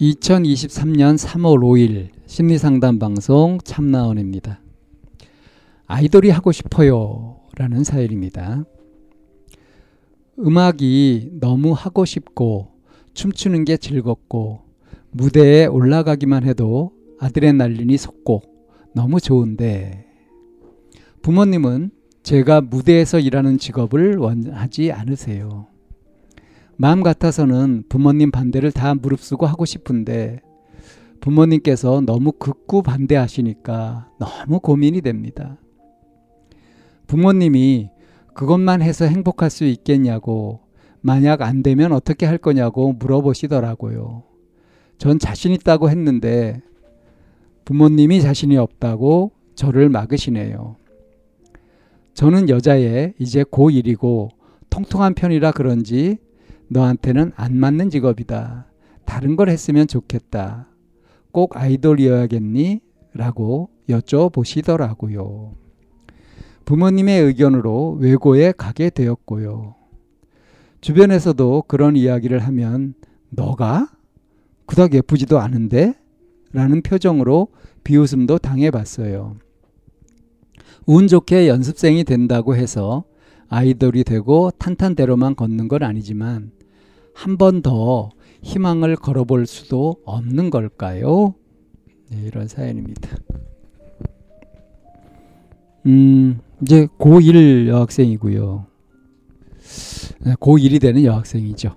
2023년 3월 5일 심리상담방송 참나원입니다. 아이돌이 하고 싶어요 라는 사연입니다. 음악이 너무 하고 싶고 춤추는 게 즐겁고 무대에 올라가기만 해도 아드레날린이 솟고 너무 좋은데 부모님은 제가 무대에서 일하는 직업을 원하지 않으세요. 마음 같아서는 부모님 반대를 다 무릅쓰고 하고 싶은데 부모님께서 너무 극구 반대하시니까 너무 고민이 됩니다. 부모님이 그것만 해서 행복할 수 있겠냐고, 만약 안 되면 어떻게 할 거냐고 물어보시더라고요. 전 자신 있다고 했는데 부모님이 자신이 없다고 저를 막으시네요. 저는 여자에 이제 고1이고 통통한 편이라 그런지 너한테는 안 맞는 직업이다. 다른 걸 했으면 좋겠다. 꼭 아이돌이어야겠니? 라고 여쭤보시더라고요. 부모님의 의견으로 외고에 가게 되었고요. 주변에서도 그런 이야기를 하면 너가? 그닥 예쁘지도 않은데? 라는 표정으로 비웃음도 당해봤어요. 운 좋게 연습생이 된다고 해서 아이돌이 되고 탄탄대로만 걷는 건 아니지만 한 번 더 희망을 걸어볼 수도 없는 걸까요? 네, 이런 사연입니다. 이제 고1 여학생이고요. 고1이 되는 여학생이죠.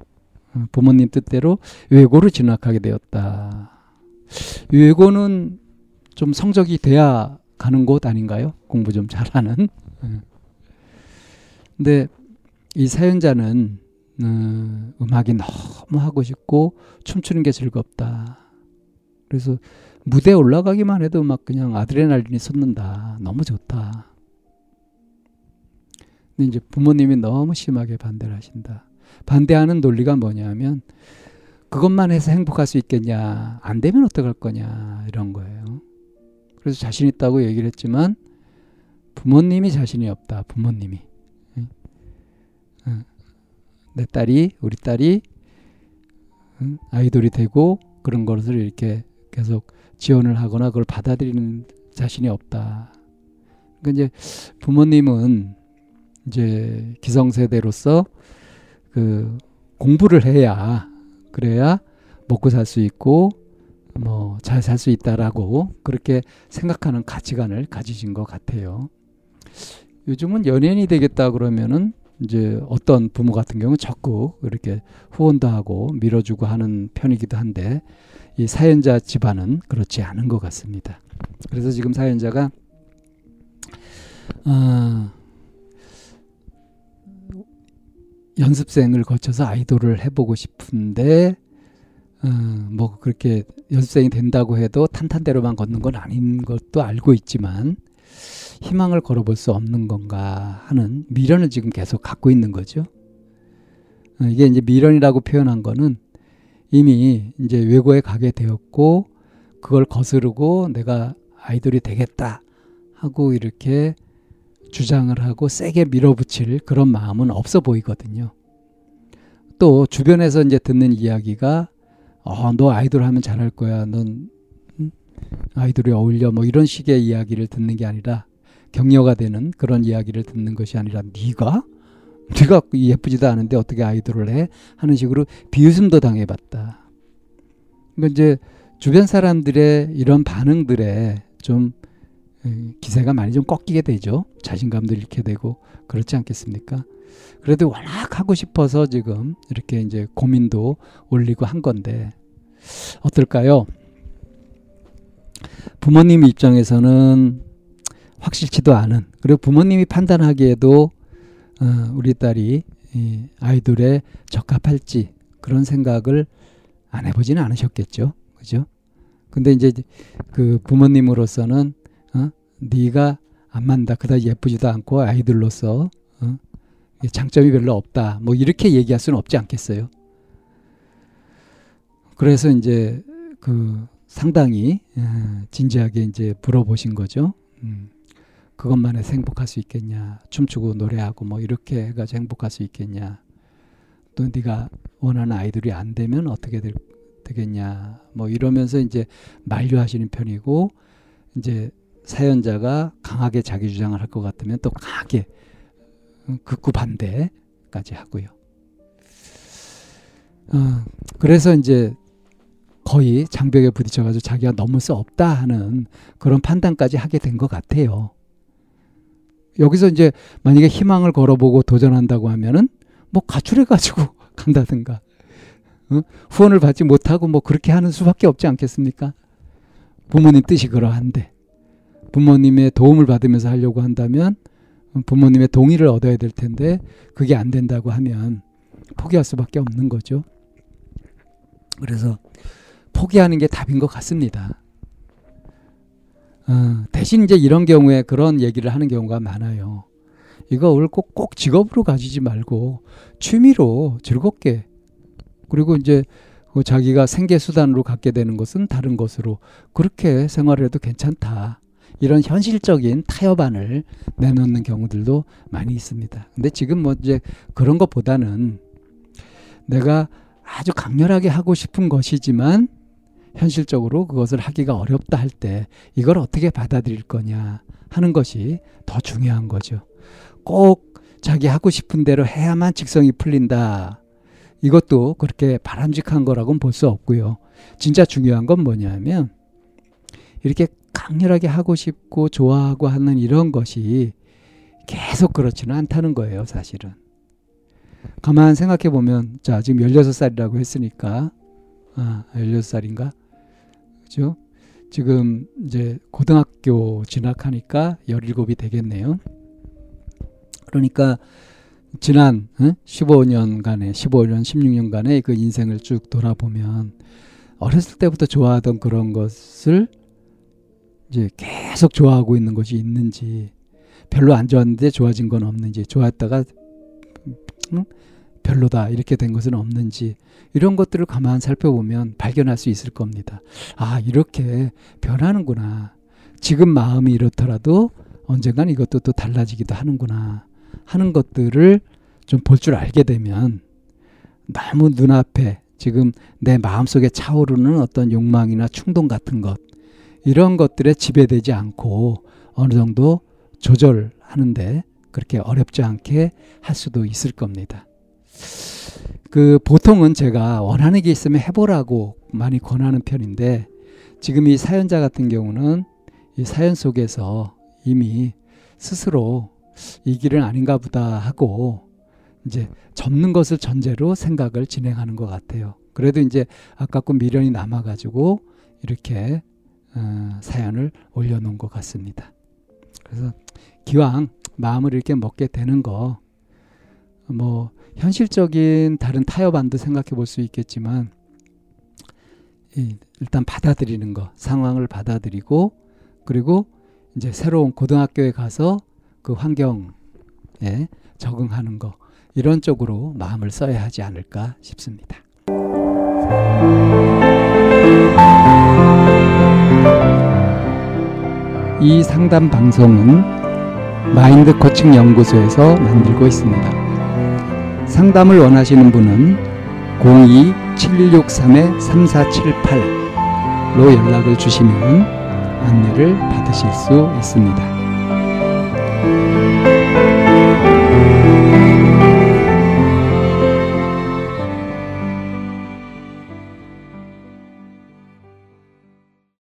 부모님 뜻대로 외고로 진학하게 되었다. 외고는 좀 성적이 돼야 가는 곳 아닌가요? 공부 좀 잘하는. 근데 이 사연자는 음악이 너무 하고 싶고 춤추는 게 즐겁다. 그래서 무대에 올라가기만 해도 막 그냥 아드레날린이 솟는다. 너무 좋다. 근데 이제 부모님이 너무 심하게 반대를 하신다. 반대하는 논리가 뭐냐면 그것만 해서 행복할 수 있겠냐. 안 되면 어떡할 거냐. 이런 거예요. 그래서 자신 있다고 얘기를 했지만 부모님이 자신이 없다. 부모님이. 내 딸이, 우리 딸이 아이돌이 되고 그런 것을 이렇게 계속 지원을 하거나 그걸 받아들이는 자신이 없다. 그러니까 이제 부모님은 이제 기성세대로서 그 공부를 해야, 그래야 먹고 살 수 있고 뭐 잘 살 수 있다라고 그렇게 생각하는 가치관을 가지신 것 같아요. 요즘은 연예인이 되겠다 그러면은 이제 어떤 부모 같은 경우는 적극 이렇게 후원도 하고 밀어주고 하는 편이기도 한데 이 사연자 집안은 그렇지 않은 것 같습니다. 그래서 지금 사연자가 연습생을 거쳐서 아이돌을 해보고 싶은데 뭐 그렇게 연습생이 된다고 해도 탄탄대로만 걷는 건 아닌 것도 알고 있지만 희망을 걸어볼 수 없는 건가 하는 미련을 지금 계속 갖고 있는 거죠. 이게 이제 미련이라고 표현한 거는 이미 이제 외고에 가게 되었고 그걸 거스르고 내가 아이돌이 되겠다 하고 이렇게 주장을 하고 세게 밀어붙일 그런 마음은 없어 보이거든요. 또 주변에서 이제 듣는 이야기가 너 아이돌 하면 잘할 거야. 넌 아이돌이 어울려 뭐 이런 식의 이야기를 듣는 게 아니라 격려가 되는 그런 이야기를 듣는 것이 아니라 네가 예쁘지도 않은데 어떻게 아이돌을 해? 하는 식으로 비웃음도 당해봤다. 그러니까 이제 주변 사람들의 이런 반응들에 좀 기세가 많이 좀 꺾이게 되죠. 자신감도 잃게 되고 그렇지 않겠습니까? 그래도 워낙 하고 싶어서 지금 이렇게 이제 고민도 올리고 한 건데 어떨까요? 부모님 입장에서는 확실치도 않은, 그리고 부모님이 판단하기에도 우리 딸이 아이돌에 적합할지 그런 생각을 안 해보지는 않으셨겠죠, 그죠? 근데 이제 그 부모님으로서는 네가 안 만다, 그다지 예쁘지도 않고 아이들로서 장점이 별로 없다, 뭐 이렇게 얘기할 수는 없지 않겠어요. 그래서 이제 그 상당히 진지하게 이제 물어보신 거죠. 그것만 해서 행복할 수 있겠냐? 춤추고 노래하고 뭐 이렇게 해가지고 행복할 수 있겠냐? 또 네가 원하는 아이들이 안 되면 어떻게 되겠냐? 뭐 이러면서 이제 만류하시는 편이고, 이제 사연자가 강하게 자기 주장을 할 것 같으면 또 강하게 극구 반대까지 하고요. 그래서 이제 거의 장벽에 부딪혀가지고 자기가 넘을 수 없다 하는 그런 판단까지 하게 된 것 같아요. 여기서 이제 만약에 희망을 걸어보고 도전한다고 하면은 뭐 가출해가지고 간다든가, 후원을 받지 못하고 뭐 그렇게 하는 수밖에 없지 않겠습니까? 부모님 뜻이 그러한데 부모님의 도움을 받으면서 하려고 한다면 부모님의 동의를 얻어야 될 텐데 그게 안 된다고 하면 포기할 수밖에 없는 거죠. 그래서 포기하는 게 답인 것 같습니다. 대신 이제 이런 경우에 그런 얘기를 하는 경우가 많아요. 이거 오늘 꼭 직업으로 가지지 말고 취미로 즐겁게, 그리고 이제 자기가 생계수단으로 갖게 되는 것은 다른 것으로 그렇게 생활을 해도 괜찮다. 이런 현실적인 타협안을 내놓는 경우들도 많이 있습니다. 근데 지금 뭐 이제 그런 것보다는 내가 아주 강렬하게 하고 싶은 것이지만 현실적으로 그것을 하기가 어렵다 할 때 이걸 어떻게 받아들일 거냐 하는 것이 더 중요한 거죠. 꼭 자기 하고 싶은 대로 해야만 직성이 풀린다, 이것도 그렇게 바람직한 거라고는 볼 수 없고요. 진짜 중요한 건 뭐냐면 이렇게 강렬하게 하고 싶고 좋아하고 하는 이런 것이 계속 그렇지는 않다는 거예요, 사실은. 가만 생각해 보면, 자, 지금 16살이라고 했으니까, 16살인가? 그죠? 지금 이제 고등학교 진학하니까 17이 되겠네요. 그러니까 지난 15년간의 그 인생을 쭉 돌아보면 어렸을 때부터 좋아하던 그런 것을 이제 계속 좋아하고 있는 것이 있는지, 별로 안 좋았는데 좋아진 건 없는지, 좋았다가 별로다 이렇게 된 것은 없는지, 이런 것들을 가만 살펴보면 발견할 수 있을 겁니다. 아, 이렇게 변하는구나. 지금 마음이 이렇더라도 언젠간 이것도 또 달라지기도 하는구나 하는 것들을 좀 볼 줄 알게 되면, 너무 눈앞에 지금 내 마음속에 차오르는 어떤 욕망이나 충동 같은 것, 이런 것들에 지배되지 않고 어느 정도 조절하는데 그렇게 어렵지 않게 할 수도 있을 겁니다. 그 보통은 제가 원하는 게 있으면 해보라고 많이 권하는 편인데, 지금 이 사연자 같은 경우는 이 사연 속에서 이미 스스로 이 길은 아닌가 보다 하고 이제 접는 것을 전제로 생각을 진행하는 것 같아요. 그래도 이제 아깝고 미련이 남아가지고 이렇게 사연을 올려놓은 것 같습니다. 그래서 기왕 마음을 이렇게 먹게 되는 거, 뭐 현실적인 다른 타협안도 생각해 볼 수 있겠지만 일단 받아들이는 거, 상황을 받아들이고, 그리고 이제 새로운 고등학교에 가서 그 환경에 적응하는 거, 이런 쪽으로 마음을 써야 하지 않을까 싶습니다. 이 상담 방송은 마인드 코칭 연구소에서 만들고 있습니다. 상담을 원하시는 분은 02-7163-3478로 연락을 주시면 안내를 받으실 수 있습니다.